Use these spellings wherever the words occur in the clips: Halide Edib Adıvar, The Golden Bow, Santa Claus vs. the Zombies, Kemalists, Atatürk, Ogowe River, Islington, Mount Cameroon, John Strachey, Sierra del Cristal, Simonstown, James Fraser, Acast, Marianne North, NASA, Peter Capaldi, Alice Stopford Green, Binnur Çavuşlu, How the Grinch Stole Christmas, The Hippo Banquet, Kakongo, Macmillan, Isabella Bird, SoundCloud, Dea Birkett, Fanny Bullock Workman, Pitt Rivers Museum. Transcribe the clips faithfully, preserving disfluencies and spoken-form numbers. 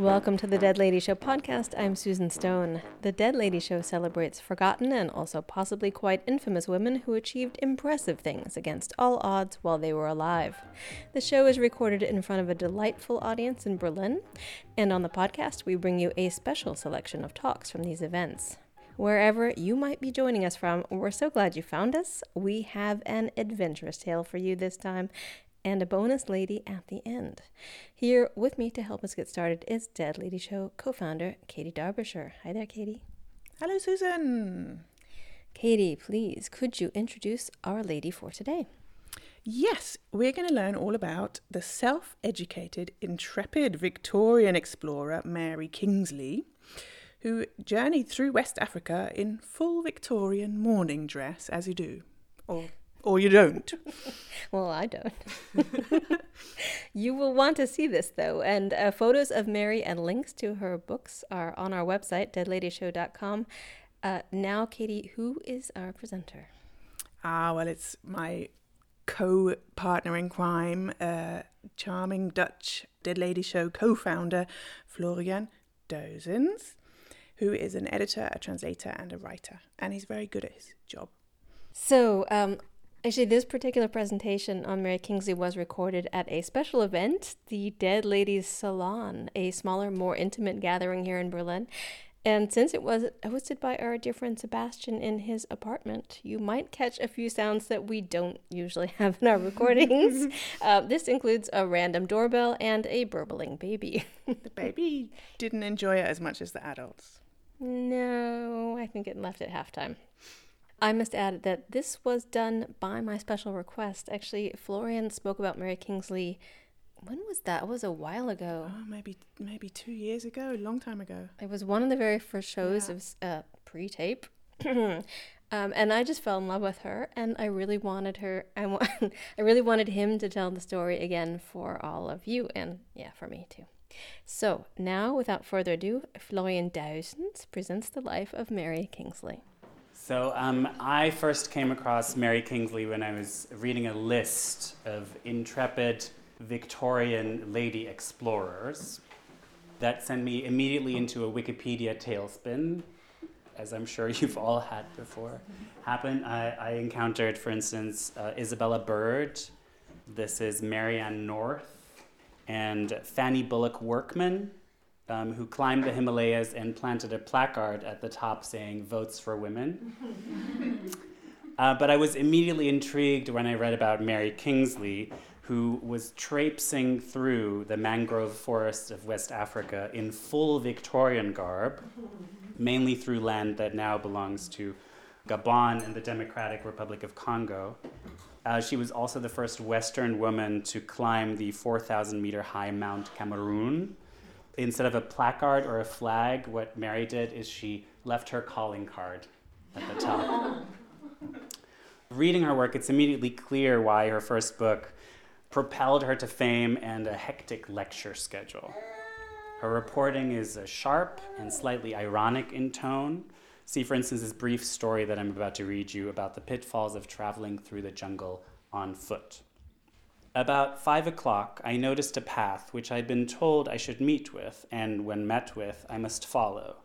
Welcome to the Dead Lady Show podcast. I'm Susan Stone. The Dead Lady Show celebrates forgotten and also possibly quite infamous women who achieved impressive things against all odds while they were alive. The show is recorded in front of a delightful audience in Berlin, and on the podcast we bring you a special selection of talks from these events. Wherever you might be joining us from, we're so glad you found us. We have an adventurous tale for you this time, and a bonus lady at the end. Here with me to help us get started is Dead Lady Show co-founder Katie Derbyshire. Hi there, Katie. Hello, Susan. Katie, please, could you introduce our lady for today? Yes, we're going to learn all about the self-educated, intrepid Victorian explorer Mary Kingsley, who journeyed through West Africa in full Victorian morning dress, as you do, or Or you don't. Well, I don't. You will want to see this, though. And uh, photos of Mary and links to her books are on our website, dead lady show dot com. Uh, now, Katie, who is our presenter? Ah, well, it's my co-partner in crime, uh, charming Dutch Dead Lady Show co-founder, Florian Duijsens, who is an editor, a translator, and a writer. And he's very good at his job. So, um... Actually, this particular presentation on Mary Kingsley was recorded at a special event, the Dead Ladies Salon, a smaller, more intimate gathering here in Berlin. And since it was hosted by our dear friend Sebastian in his apartment, you might catch a few sounds that we don't usually have in our recordings. uh, this includes a random doorbell and a burbling baby. The baby didn't enjoy it as much as the adults. No, I think it left at halftime. I must add that this was done by my special request. Actually, Florian spoke about Mary Kingsley. When was that? It was a while ago. Oh, maybe maybe two years ago, a long time ago. It was one of the very first shows yeah. of uh, pre-tape. um, and I just fell in love with her, and I really wanted her. I, wa- I really wanted him to tell the story again for all of you, and yeah, for me too. So now, without further ado, Florian Duijsens presents the life of Mary Kingsley. So um, I first came across Mary Kingsley when I was reading a list of intrepid Victorian lady explorers that sent me immediately into a Wikipedia tailspin, as I'm sure you've all had before happen. I, I encountered, for instance, uh, Isabella Bird. This is Marianne North and Fanny Bullock Workman. Um, who climbed the Himalayas and planted a placard at the top saying, "Votes for Women." uh, but I was immediately intrigued when I read about Mary Kingsley, who was traipsing through the mangrove forests of West Africa in full Victorian garb, mainly through land that now belongs to Gabon and the Democratic Republic of Congo. Uh, she was also the first Western woman to climb the four thousand meter high Mount Cameroon. Instead of a placard or a flag, what Mary did is she left her calling card at the top. Reading her work, it's immediately clear why her first book propelled her to fame and a hectic lecture schedule. Her reporting is sharp and slightly ironic in tone. See, for instance, this brief story that I'm about to read you about the pitfalls of traveling through the jungle on foot. About five o'clock, I noticed a path which I'd been told I should meet with, and when met with, I must follow.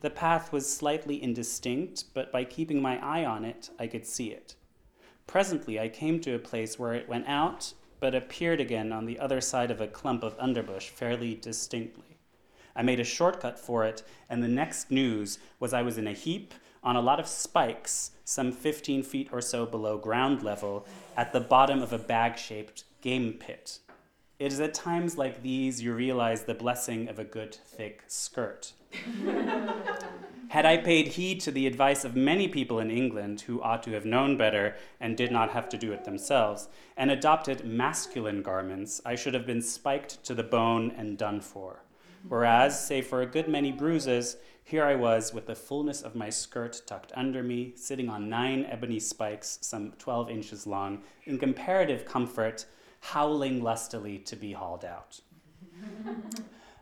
The path was slightly indistinct, but by keeping my eye on it, I could see it. Presently, I came to a place where it went out, but appeared again on the other side of a clump of underbush fairly distinctly. I made a shortcut for it, and the next news was I was in a heap on a lot of spikes, some fifteen feet or so below ground level, at the bottom of a bag-shaped game pit. It is at times like these you realize the blessing of a good thick skirt. Had I paid heed to the advice of many people in England who ought to have known better and did not have to do it themselves, and adopted masculine garments, I should have been spiked to the bone and done for. Whereas, save for a good many bruises, here I was with the fullness of my skirt tucked under me, sitting on nine ebony spikes, some twelve inches long, in comparative comfort, howling lustily to be hauled out.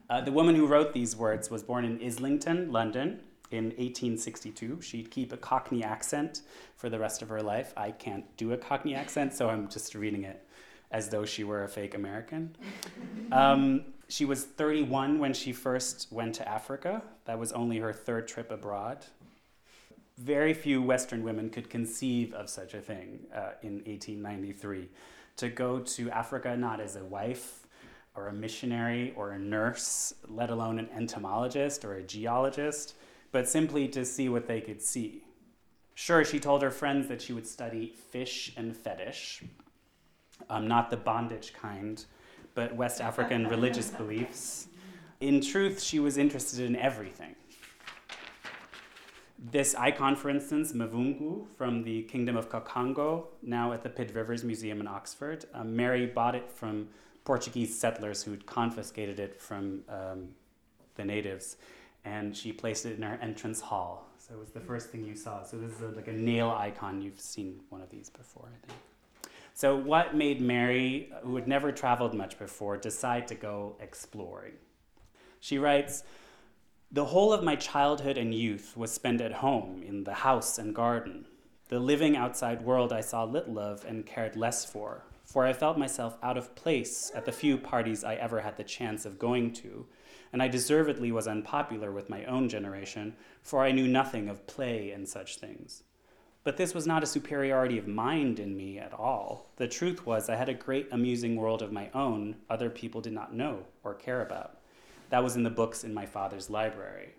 Uh, the woman who wrote these words was born in Islington, London, in eighteen sixty-two. She'd keep a Cockney accent for the rest of her life. I can't do a Cockney accent, so I'm just reading it as though she were a fake American. Um, She was thirty-one when she first went to Africa. That was only her third trip abroad. Very few Western women could conceive of such a thing uh, in eighteen ninety-three. To go to Africa not as a wife or a missionary or a nurse, let alone an entomologist or a geologist, but simply to see what they could see. Sure, she told her friends that she would study fish and fetish, um, not the bondage kind, but West African religious beliefs. In truth, she was interested in everything. This icon, for instance, Mavungu, from the Kingdom of Kakongo, now at the Pitt Rivers Museum in Oxford. Uh, Mary bought it from Portuguese settlers who'd confiscated it from um, the natives, and she placed it in her entrance hall. So it was the first thing you saw. So this is a, like a nail icon. You've seen one of these before, I think. So what made Mary, who had never traveled much before, decide to go exploring? She writes, "The whole of my childhood and youth was spent at home, in the house and garden. The living outside world I saw little of and cared less for, for I felt myself out of place at the few parties I ever had the chance of going to, and I deservedly was unpopular with my own generation, for I knew nothing of play and such things. But this was not a superiority of mind in me at all. The truth was I had a great amusing world of my own other people did not know or care about. That was in the books in my father's library."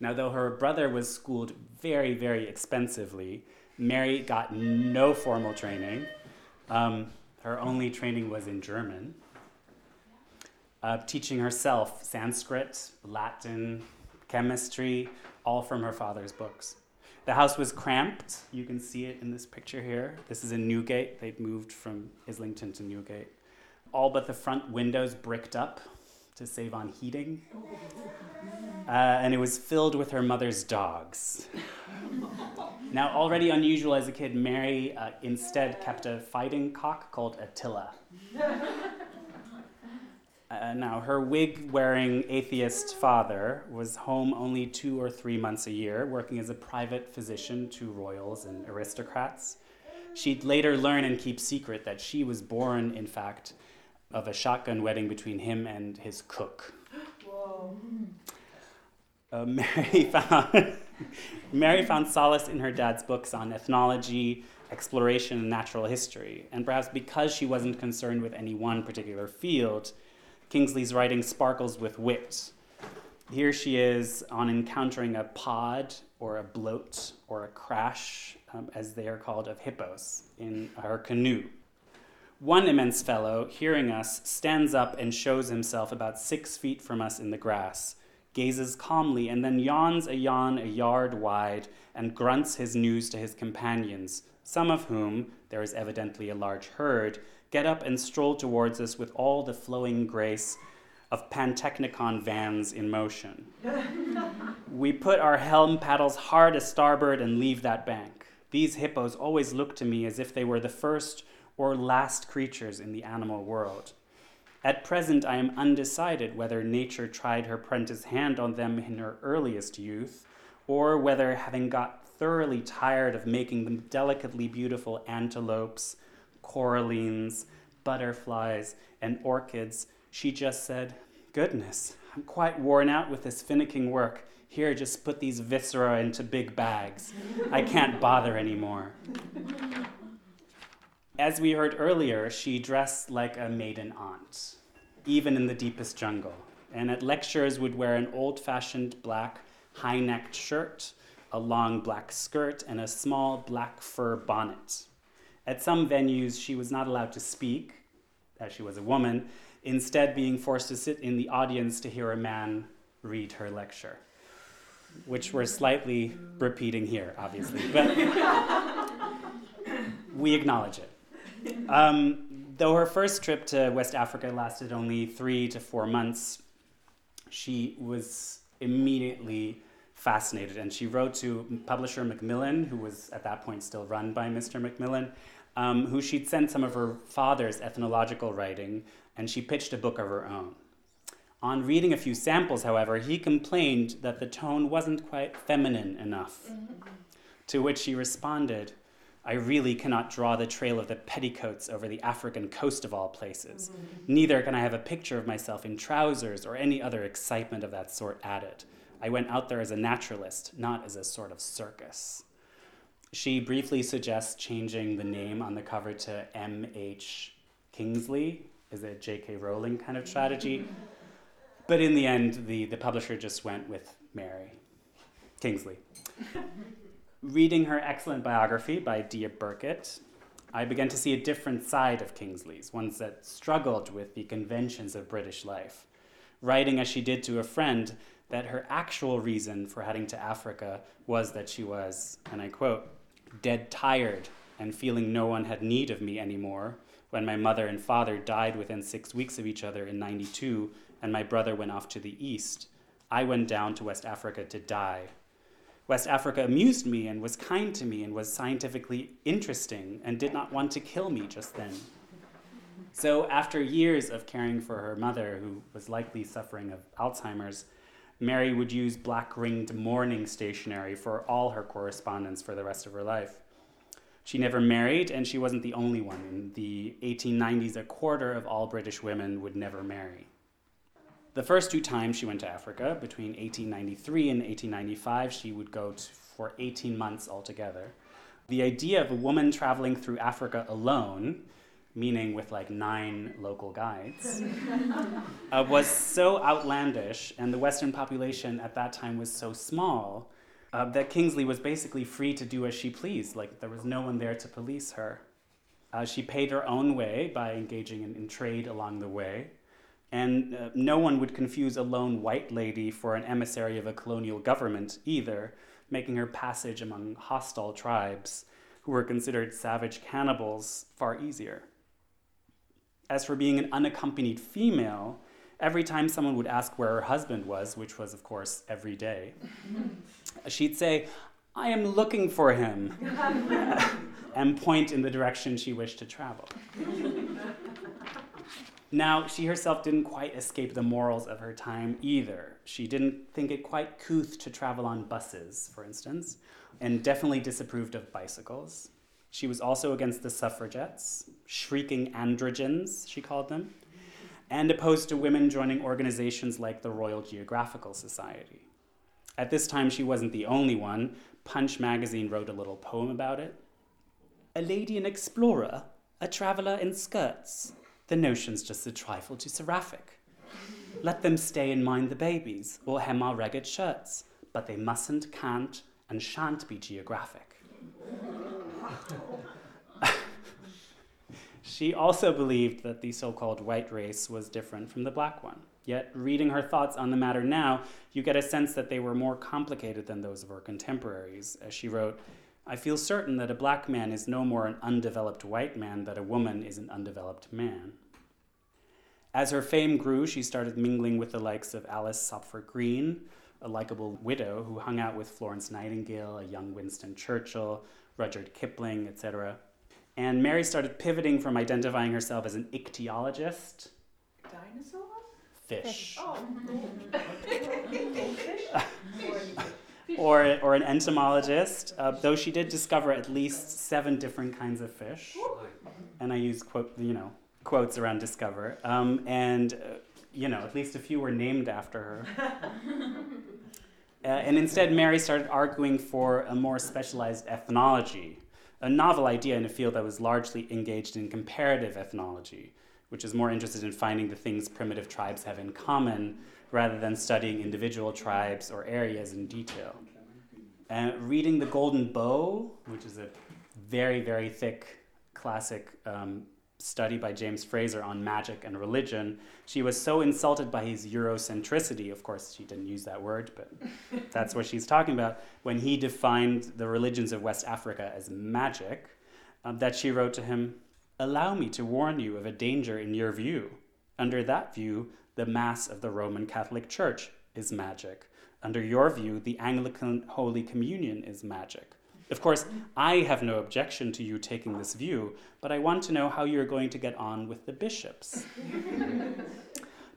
Now, though her brother was schooled very, very expensively, Mary got no formal training. Um, her only training was in German, uh, teaching herself Sanskrit, Latin, chemistry, all from her father's books. The house was cramped. You can see it in this picture here. This is in Newgate. They've moved from Islington to Newgate. All but the front windows bricked up to save on heating. Uh, and it was filled with her mother's dogs. Now, already unusual as a kid, Mary uh, instead kept a fighting cock called Attila. Uh, now, her wig-wearing atheist father was home only two or three months a year, working as a private physician to royals and aristocrats. She'd later learn and keep secret that she was born, in fact, of a shotgun wedding between him and his cook. Whoa. Uh, Mary found Mary found solace in her dad's books on ethnology, exploration, and natural history. And perhaps because she wasn't concerned with any one particular field, Kingsley's writing sparkles with wit. Here she is on encountering a pod or a bloat or a crash, um, as they are called, of hippos in her canoe. One immense fellow, hearing us, stands up and shows himself about six feet from us in the grass, gazes calmly and then yawns a yawn a yard wide and grunts his news to his companions, some of whom, there is evidently a large herd, get up and stroll towards us with all the flowing grace of pantechnicon vans in motion. We put our helm paddles hard a starboard and leave that bank. These hippos always look to me as if they were the first or last creatures in the animal world. At present, I am undecided whether nature tried her prentice hand on them in her earliest youth, or whether, having got thoroughly tired of making them delicately beautiful antelopes, corallines, butterflies, and orchids, she just said, "Goodness, I'm quite worn out with this finicking work. Here, just put these viscera into big bags. I can't bother anymore." As we heard earlier, she dressed like a maiden aunt, even in the deepest jungle, and at lectures would wear an old-fashioned black high-necked shirt, a long black skirt, and a small black fur bonnet. At some venues, she was not allowed to speak, as she was a woman, instead being forced to sit in the audience to hear a man read her lecture, which we're slightly repeating here, obviously, but we acknowledge it. Um, though her first trip to West Africa lasted only three to four months, she was immediately fascinated, and she wrote to publisher Macmillan, who was at that point still run by Mister Macmillan, um, who she'd sent some of her father's ethnological writing, and she pitched a book of her own. On reading a few samples, however, he complained that the tone wasn't quite feminine enough, to which she responded, I really cannot draw the trail of the petticoats over the African coast of all places. Mm-hmm. Neither can I have a picture of myself in trousers or any other excitement of that sort added. I went out there as a naturalist, not as a sort of circus. She briefly suggests changing the name on the cover to M H Kingsley. Is it a J K Rowling kind of strategy? But in the end, the, the publisher just went with Mary Kingsley. Reading her excellent biography by Dea Birkett, I began to see a different side of Kingsley's, ones that struggled with the conventions of British life. Writing as she did to a friend that her actual reason for heading to Africa was that she was, and I quote, dead tired and feeling no one had need of me anymore when my mother and father died within six weeks of each other in ninety-two and my brother went off to the east. I went down to West Africa to die. West Africa amused me and was kind to me and was scientifically interesting and did not want to kill me just then. So after years of caring for her mother, who was likely suffering of Alzheimer's, Mary would use black-ringed mourning stationery for all her correspondence for the rest of her life. She never married, and she wasn't the only one. In the eighteen nineties, a quarter of all British women would never marry. The first two times she went to Africa, between eighteen ninety-three and eighteen ninety-five, she would go to, for eighteen months altogether. The idea of a woman traveling through Africa alone, meaning with like nine local guides, uh, was so outlandish, and the Western population at that time was so small, uh, that Kingsley was basically free to do as she pleased. Like, there was no one there to police her. Uh, she paid her own way by engaging in, in trade along the way. And uh, no one would confuse a lone white lady for an emissary of a colonial government either, making her passage among hostile tribes who were considered savage cannibals far easier. As for being an unaccompanied female, every time someone would ask where her husband was, which was, of course, every day, she'd say, "I am looking for him," and point in the direction she wished to travel. Now, she herself didn't quite escape the morals of her time either. She didn't think it quite couth to travel on buses, for instance, and definitely disapproved of bicycles. She was also against the suffragettes, shrieking androgens, she called them, and opposed to women joining organizations like the Royal Geographical Society. At this time, she wasn't the only one. Punch magazine wrote a little poem about it. A lady an explorer, a traveler in skirts. The notion's just a trifle too seraphic. Let them stay and mind the babies, or hem our ragged shirts, but they mustn't, can't, and shan't be geographic. She also believed that the so-called white race was different from the black one. Yet, reading her thoughts on the matter now, you get a sense that they were more complicated than those of her contemporaries. As she wrote, I feel certain that a black man is no more an undeveloped white man than a woman is an undeveloped man. As her fame grew, she started mingling with the likes of Alice Stopford Green, a likable widow who hung out with Florence Nightingale, a young Winston Churchill, Rudyard Kipling, et cetera. And Mary started pivoting from identifying herself as an ichthyologist. Dinosaur? Fish. Fish. Oh. Or, or an entomologist, uh, though she did discover at least seven different kinds of fish. And I use quote, you know, quotes around discover. Um, and, uh, you know, at least a few were named after her. Uh, and instead, Mary started arguing for a more specialized ethnology, a novel idea in a field that was largely engaged in comparative ethnology, which is more interested in finding the things primitive tribes have in common rather than studying individual tribes or areas in detail. And uh, reading The Golden Bow, which is a very, very thick classic um, study by James Fraser on magic and religion, she was so insulted by his Eurocentricity, of course she didn't use that word, but that's what she's talking about, when he defined the religions of West Africa as magic, uh, that she wrote to him, allow me to warn you of a danger in your view. Under that view, the Mass of the Roman Catholic Church is magic. Under your view, the Anglican Holy Communion is magic. Of course, I have no objection to you taking this view, but I want to know how you're going to get on with the bishops.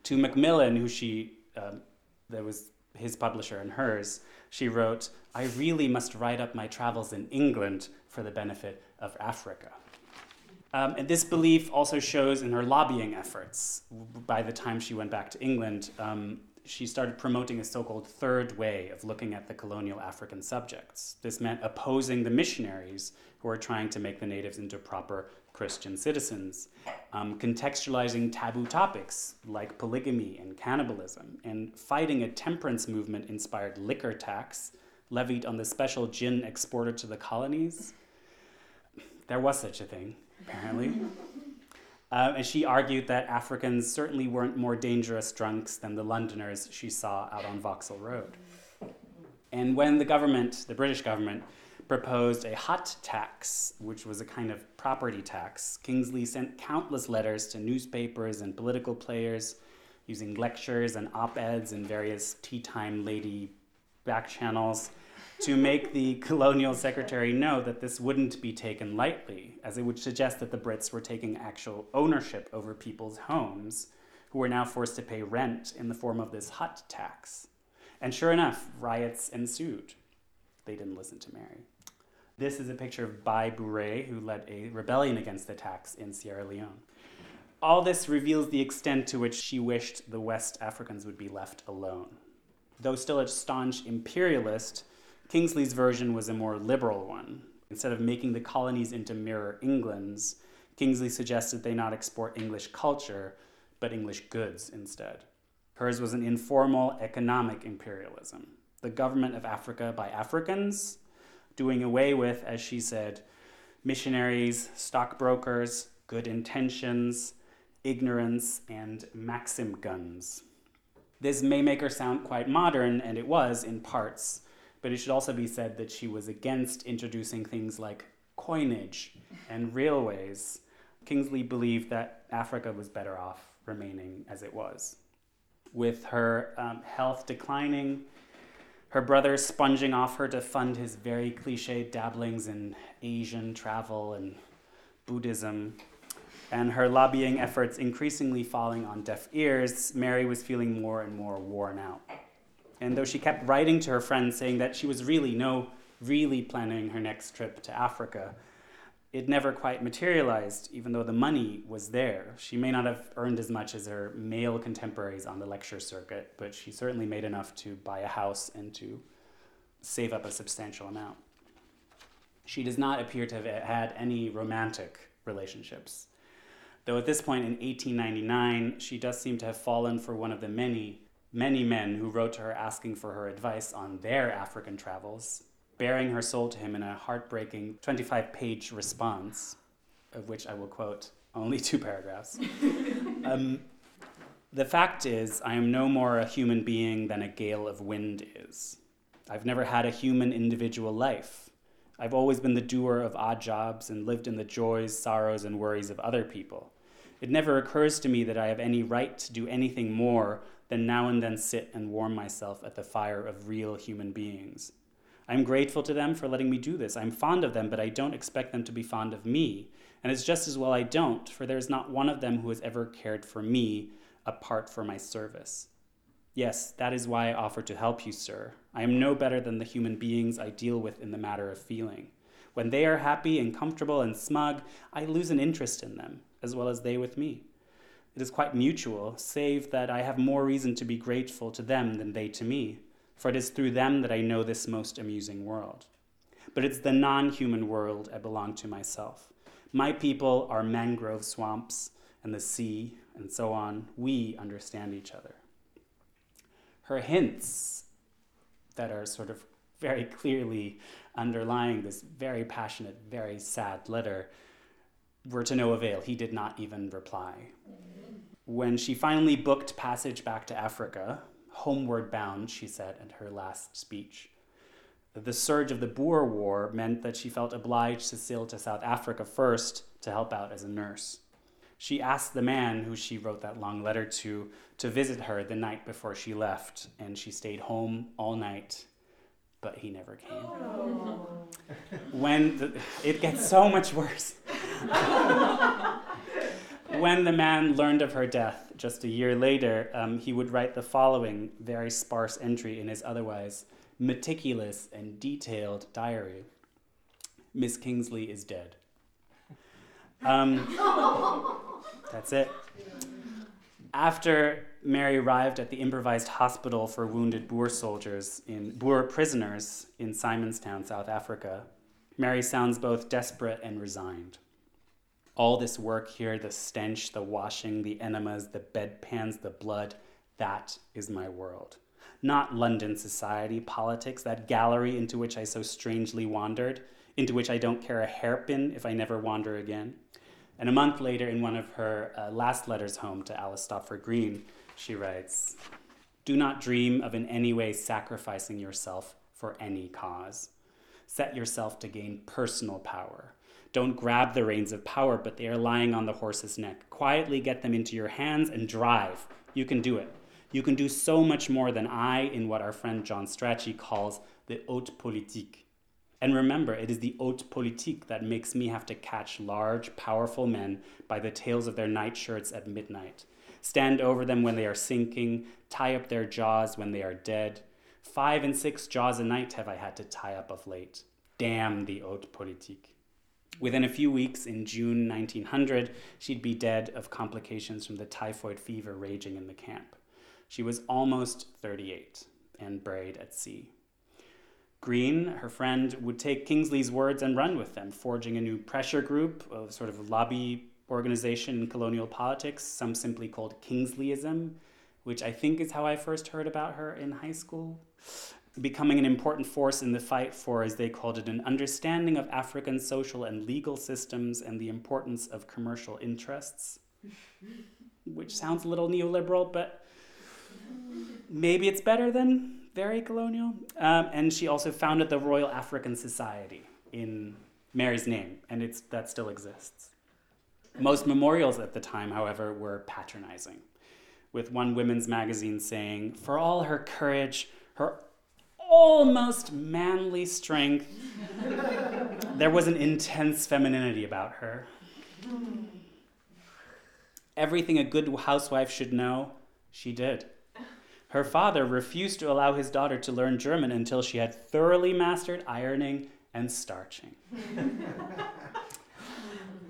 To Macmillan, who she, um, there was his publisher and hers, she wrote, "I really must write up my travels in England for the benefit of Africa." Um, and this belief also shows in her lobbying efforts. By the time she went back to England, um, she started promoting a so-called third way of looking at the colonial African subjects. This meant opposing the missionaries who were trying to make the natives into proper Christian citizens, um, contextualizing taboo topics like polygamy and cannibalism, and fighting a temperance movement-inspired liquor tax levied on the special gin exported to the colonies. There was such a thing, apparently. Uh, and she argued that Africans certainly weren't more dangerous drunks than the Londoners she saw out on Vauxhall Road. And when the government, the British government, proposed a hot tax, which was a kind of property tax, Kingsley sent countless letters to newspapers and political players, using lectures and op-eds and various tea time lady back channels, to make the colonial secretary know that this wouldn't be taken lightly, as it would suggest that the Brits were taking actual ownership over people's homes, who were now forced to pay rent in the form of this hut tax. And sure enough, riots ensued. They didn't listen to Mary. This is a picture of Bai Bure, who led a rebellion against the tax in Sierra Leone. All this reveals the extent to which she wished the West Africans would be left alone. Though still a staunch imperialist, Kingsley's version was a more liberal one. Instead of making the colonies into mirror Englands, Kingsley suggested they not export English culture, but English goods instead. Hers was an informal economic imperialism, the government of Africa by Africans, doing away with, as she said, missionaries, stockbrokers, good intentions, ignorance, and Maxim guns. This may make her sound quite modern, and it was in parts, but it should also be said that she was against introducing things like coinage and railways. Kingsley believed that Africa was better off remaining as it was. With her um, health declining, her brother sponging off her to fund his very cliche dabblings in Asian travel and Buddhism, and her lobbying efforts increasingly falling on deaf ears, Mary was feeling more and more worn out. And though she kept writing to her friends saying that she was really, no, really planning her next trip to Africa, it never quite materialized, even though the money was there. She may not have earned as much as her male contemporaries on the lecture circuit, but she certainly made enough to buy a house and to save up a substantial amount. She does not appear to have had any romantic relationships, though at this point in eighteen ninety-nine, she does seem to have fallen for one of the many Many men who wrote to her asking for her advice on their African travels, bearing her soul to him in a heartbreaking twenty-five page response, of which I will quote only two paragraphs. um, "The fact is, I am no more a human being than a gale of wind is. I've never had a human individual life. I've always been the doer of odd jobs and lived in the joys, sorrows, and worries of other people. It never occurs to me that I have any right to do anything more and now and then sit and warm myself at the fire of real human beings. I'm grateful to them for letting me do this. I'm fond of them, but I don't expect them to be fond of me. And it's just as well I don't, for there is not one of them who has ever cared for me apart from my service. Yes, that is why I offer to help you, sir. I am no better than the human beings I deal with in the matter of feeling. When they are happy and comfortable and smug, I lose an interest in them, as well as they with me. It is quite mutual, save that I have more reason to be grateful to them than they to me, for it is through them that I know this most amusing world. But it's the non-human world I belong to myself. My people are mangrove swamps and the sea and so on. We understand each other." Her hints that are sort of very clearly underlying this very passionate, very sad letter were to no avail. He did not even reply. When she finally booked passage back to Africa, homeward bound, she said in her last speech, the surge of the Boer War meant that she felt obliged to sail to South Africa first to help out as a nurse. She asked the man who she wrote that long letter to to visit her the night before she left, and she stayed home all night, but he never came. Aww. When the, it gets so much worse. When the man learned of her death, just a year later, um, he would write the following very sparse entry in his otherwise meticulous and detailed diary. Miss Kingsley is dead. Um, that's it. After Mary arrived at the improvised hospital for wounded Boer soldiers in Boer prisoners in Simonstown, South Africa, Mary sounds both desperate and resigned. All this work here, the stench, the washing, the enemas, the bedpans, the blood, that is my world. Not London society, politics, that gallery into which I so strangely wandered, into which I don't care a hairpin if I never wander again. And a month later, in one of her uh, last letters home to Alice Stopford Green, she writes, "Do not dream of in any way sacrificing yourself for any cause. Set yourself to gain personal power. Don't grab the reins of power, but they are lying on the horse's neck. Quietly get them into your hands and drive. You can do it. You can do so much more than I in what our friend John Strachey calls the haute politique. And remember, it is the haute politique that makes me have to catch large, powerful men by the tails of their nightshirts at midnight. Stand over them when they are sinking, tie up their jaws when they are dead. Five and six jaws a night have I had to tie up of late. Damn the haute politique." Within a few weeks, in June nineteen hundred, she'd be dead of complications from the typhoid fever raging in the camp. She was almost thirty-eight and buried at sea. Green, her friend, would take Kingsley's words and run with them, forging a new pressure group, a sort of lobby organization in colonial politics, some simply called Kingsleyism, which I think is how I first heard about her in high school, becoming an important force in the fight for, as they called it, an understanding of African social and legal systems and the importance of commercial interests, which sounds a little neoliberal, but maybe it's better than very colonial. Um, and she also founded the Royal African Society in Mary's name, and it's that still exists. Most memorials at the time, however, were patronizing, with one women's magazine saying, "For all her courage, her almost manly strength, there was an intense femininity about her. Everything a good housewife should know, she did. Her father refused to allow his daughter to learn German until she had thoroughly mastered ironing and starching."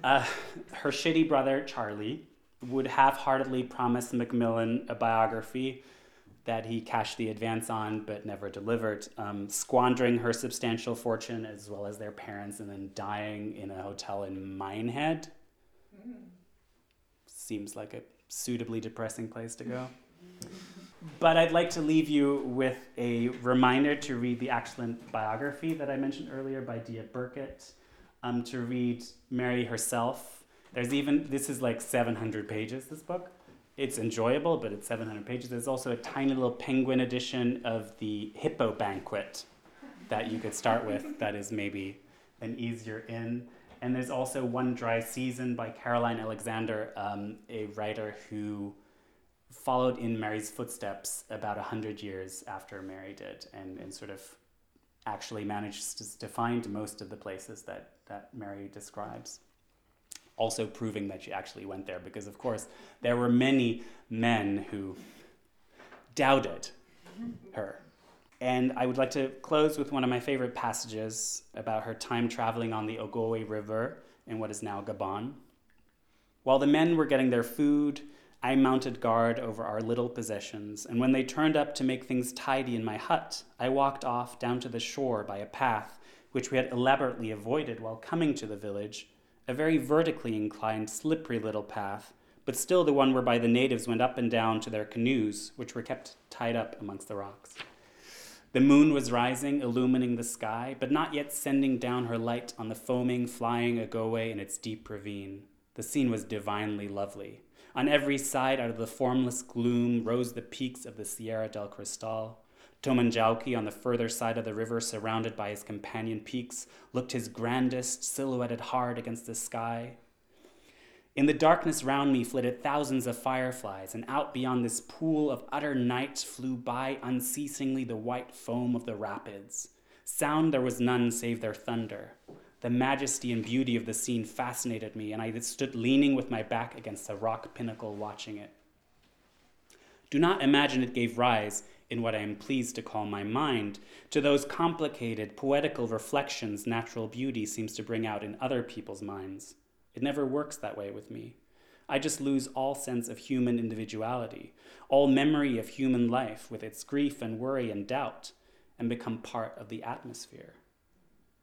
uh, her shitty brother, Charlie, would half-heartedly promise Macmillan a biography that he cashed the advance on but never delivered, um, squandering her substantial fortune as well as their parents and then dying in a hotel in Minehead. Mm. Seems like a suitably depressing place to go. But I'd like to leave you with a reminder to read the excellent biography that I mentioned earlier by Dea Birkett, um, to read Mary herself. There's even, this is like seven hundred pages, this book. It's enjoyable, but it's seven hundred pages. There's also a tiny little penguin edition of the Hippo Banquet that you could start with that is maybe an easier in. And there's also One Dry Season by Caroline Alexander, um, a writer who followed in Mary's footsteps about one hundred years after Mary did, and, and sort of actually managed to, to find most of the places that, that Mary describes, also proving that she actually went there, because of course there were many men who doubted her. And I would like to close with one of my favorite passages about her time traveling on the Ogowe River in what is now Gabon. "While the men were getting their food, I mounted guard over our little possessions, and when they turned up to make things tidy in my hut, I walked off down to the shore by a path which we had elaborately avoided while coming to the village, a very vertically inclined, slippery little path, but still the one whereby the natives went up and down to their canoes, which were kept tied up amongst the rocks. The moon was rising, illumining the sky, but not yet sending down her light on the foaming, flying Ogowe in its deep ravine. The scene was divinely lovely. On every side, out of the formless gloom, rose the peaks of the Sierra del Cristal. Tomanjauki, on the further side of the river, surrounded by his companion peaks, looked his grandest, silhouetted hard against the sky. In the darkness round me flitted thousands of fireflies, and out beyond this pool of utter night flew by unceasingly the white foam of the rapids. Sound there was none save their thunder. The majesty and beauty of the scene fascinated me, and I stood leaning with my back against a rock pinnacle watching it. do not imagine it gave rise, in what I am pleased to call my mind, to those complicated, poetical reflections natural beauty seems to bring out in other people's minds. It never works that way with me. I just lose all sense of human individuality, all memory of human life with its grief and worry and doubt, and become part of the atmosphere.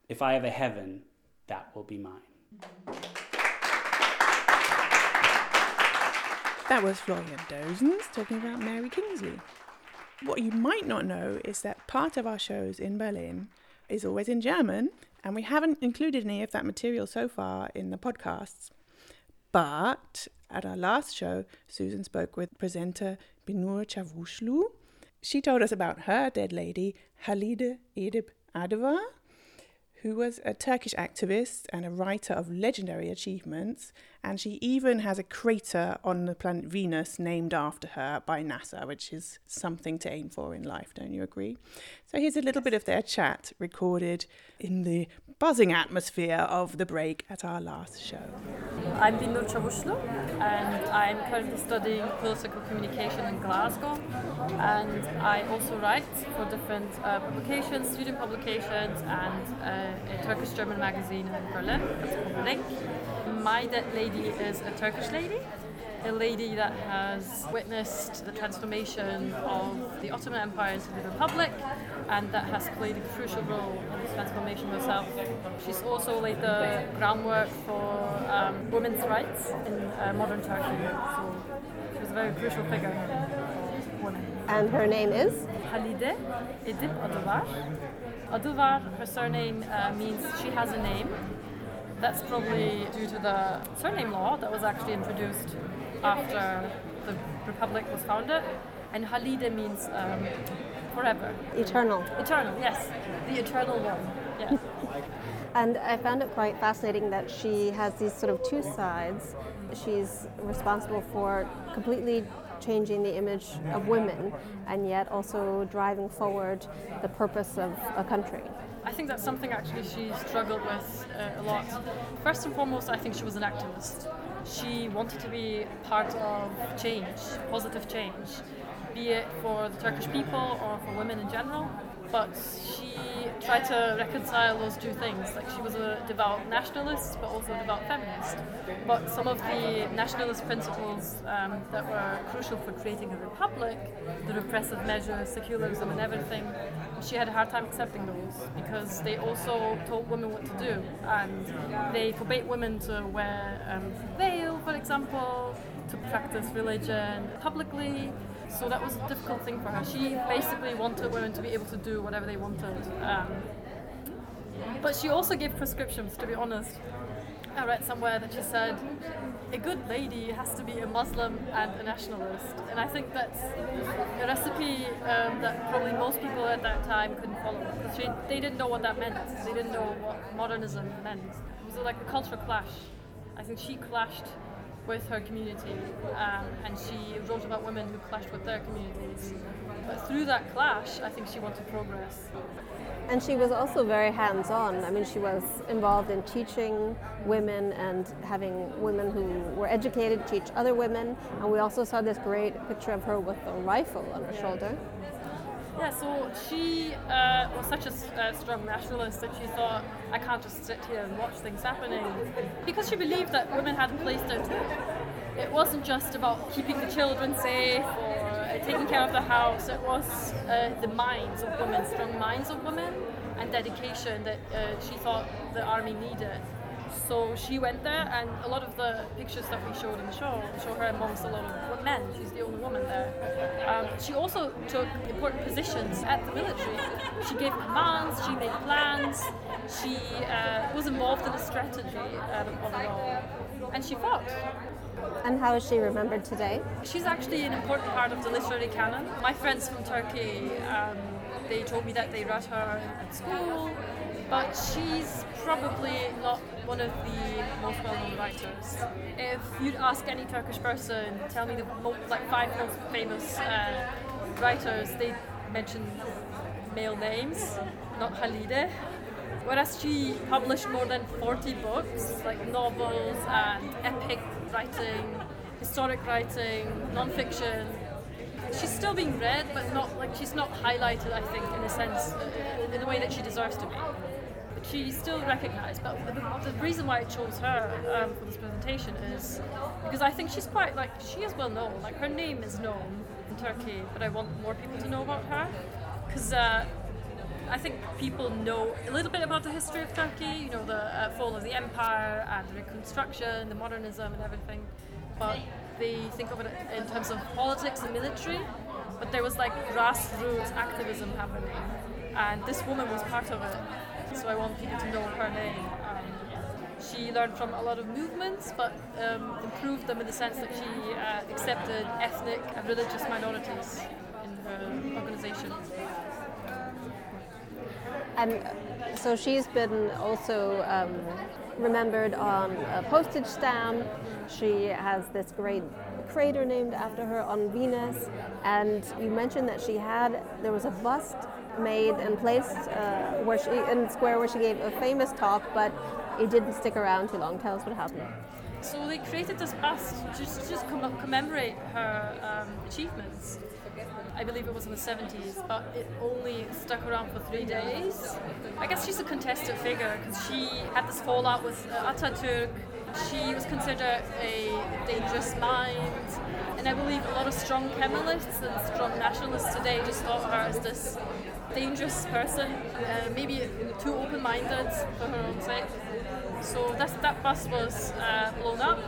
If I have a heaven, that will be mine. That was Florian Duijsens talking about Mary Kingsley. What you might not know is that part of our shows in Berlin is always in German, and we haven't included any of that material so far in the podcasts. But at our last show, Susan spoke with presenter Binnur Çavuşlu. She told us about her dead lady, Halide Edib Adıvar, who was a Turkish activist and a writer of legendary achievements, and she even has a crater on the planet Venus named after her by NASA, which is something to aim for in life, don't you agree? So here's a little bit of their chat recorded in the buzzing atmosphere of the break at our last show. I'm Binnur Çavuşlu, and I'm currently studying political communication in Glasgow, and I also write for different uh, publications, student publications, and uh, a Turkish-German magazine in Berlin. It's called Link. My dead lady is a Turkish lady, a lady that has witnessed the transformation of the Ottoman Empire into the Republic, and that has played a crucial role in this transformation herself. She's also laid the groundwork for um, women's rights in uh, modern Turkey, so she was a very crucial figure for women. And her name is? Halide Edib Adıvar. Adıvar, her surname uh, means she has a name. That's probably due to the surname law that was actually introduced after the Republic was founded. And Halide means um, forever. Eternal. Eternal, yes. The eternal one, yeah. And I found it quite fascinating that she has these sort of two sides. She's responsible for completely changing the image of women, and yet also driving forward the purpose of a country. I think that's something actually she struggled with uh, a lot. First and foremost, I think she was an activist. She wanted to be part of change, positive change, be it for the Turkish people or for women in general. But she tried to reconcile those two things. Like, she was a devout nationalist, but also a devout feminist. But some of the nationalist principles um, that were crucial for creating a republic, the repressive measures, secularism and everything, she had a hard time accepting those, because they also told women what to do. And they forbade women to wear um, veil, for example, to practice religion publicly. So that was a difficult thing for her. She basically wanted women to be able to do whatever they wanted. Um, but she also gave prescriptions, to be honest. I read somewhere that she said, a good lady has to be a Muslim and a nationalist. And I think that's a recipe um, that probably most people at that time couldn't follow. Because she, they didn't know what that meant. They didn't know what modernism meant. It was like a cultural clash. I think she clashed with her community, um, and she wrote about women who clashed with their communities. But through that clash, I think she wanted progress. And she was also very hands-on. I mean, she was involved in teaching women and having women who were educated teach other women. And we also saw this great picture of her with a rifle on her shoulder. Yeah, so she uh, was such a uh, strong nationalist that she thought, I can't just sit here and watch things happening. Because she believed that women had a place there too. It wasn't just about keeping the children safe or uh, taking care of the house. It was uh, the minds of women, strong minds of women, and dedication that uh, she thought the army needed. So she went there, and a lot of the pictures that we showed in the show show her amongst a lot of men. She's the only woman there. Um, she also took important positions at the military. She gave commands, she made plans, she uh, was involved in a strategy uh, of it all, and she fought. And how is she remembered today? She's actually an important part of the literary canon. My friends from Turkey, um, they told me that they read her at school, but she's probably not one of the most well-known writers. If you'd ask any Turkish person, tell me the most, like five most famous uh, writers, they mention male names, not Halide. Whereas she published more than forty books, like novels and epic writing, historic writing, non-fiction. she's still being read, but not like she's not highlighted, I think, in a sense, in the way that she deserves to be. She's still recognised, but the, the reason why I chose her um, for this presentation is because I think she's quite, like, she is well known. Like, her name is known in Turkey, but I want more people to know about her, because uh, I think people know a little bit about the history of Turkey, you know, the uh, fall of the empire and the reconstruction, the modernism and everything, but they think of it in terms of politics and military, but there was like grassroots activism happening, and this woman was part of it. So I want people to know her name. Um, she learned from a lot of movements, but um, improved them in the sense that she uh, accepted ethnic and religious minorities in her organisation. And so she's been also um, remembered on a postage stamp. She has this great crater named after her on Venus. And you mentioned that she had, there was a bust made and placed uh, where she, in the square where she gave a famous talk, but it didn't stick around too long. Tell us what happened. So they created this bust to just, just com- commemorate her um, achievements. I believe it was in the seventies, but it only stuck around for three days. I guess she's a contested figure because she had this fallout with uh, Atatürk. She was considered a dangerous mind, and I believe a lot of strong Kemalists and strong nationalists today just thought of her as this dangerous person, uh, maybe too open-minded for her own sake. So that's, that bust was uh, blown up,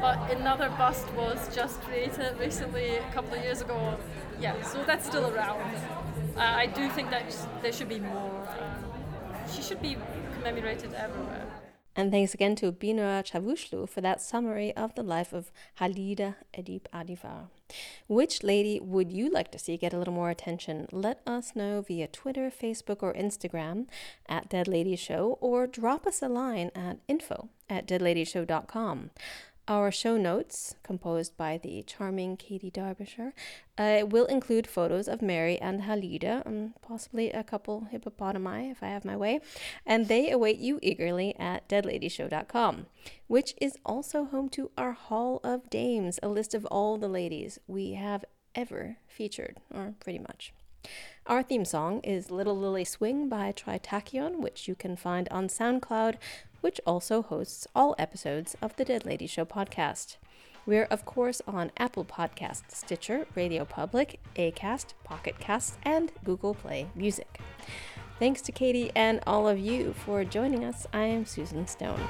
but another bust was just created recently, a couple of years ago. Yeah, so that's still around. Uh, I do think that there should be more. Uh, she should be commemorated everywhere. And thanks again to Binnur Çavuşlu for that summary of the life of Halide Edib Adıvar. Which lady would you like to see get a little more attention? Let us know via Twitter, Facebook, or Instagram at Dead Lady Show, or drop us a line at info at deadladyshow.com. Our show notes, composed by the charming Katie Derbyshire, uh, will include photos of Mary and Halide, and possibly a couple hippopotami if I have my way, and they await you eagerly at dead lady show dot com, which is also home to our Hall of Dames, a list of all the ladies we have ever featured, or pretty much. Our theme song is Little Lily Swing by Tritachion, which you can find on SoundCloud, which also hosts all episodes of the Dead Lady Show podcast. We're, of course, on Apple Podcasts, Stitcher, Radio Public, Acast, Pocket Casts, and Google Play Music. Thanks to Katie and all of you for joining us. I am Susan Stone.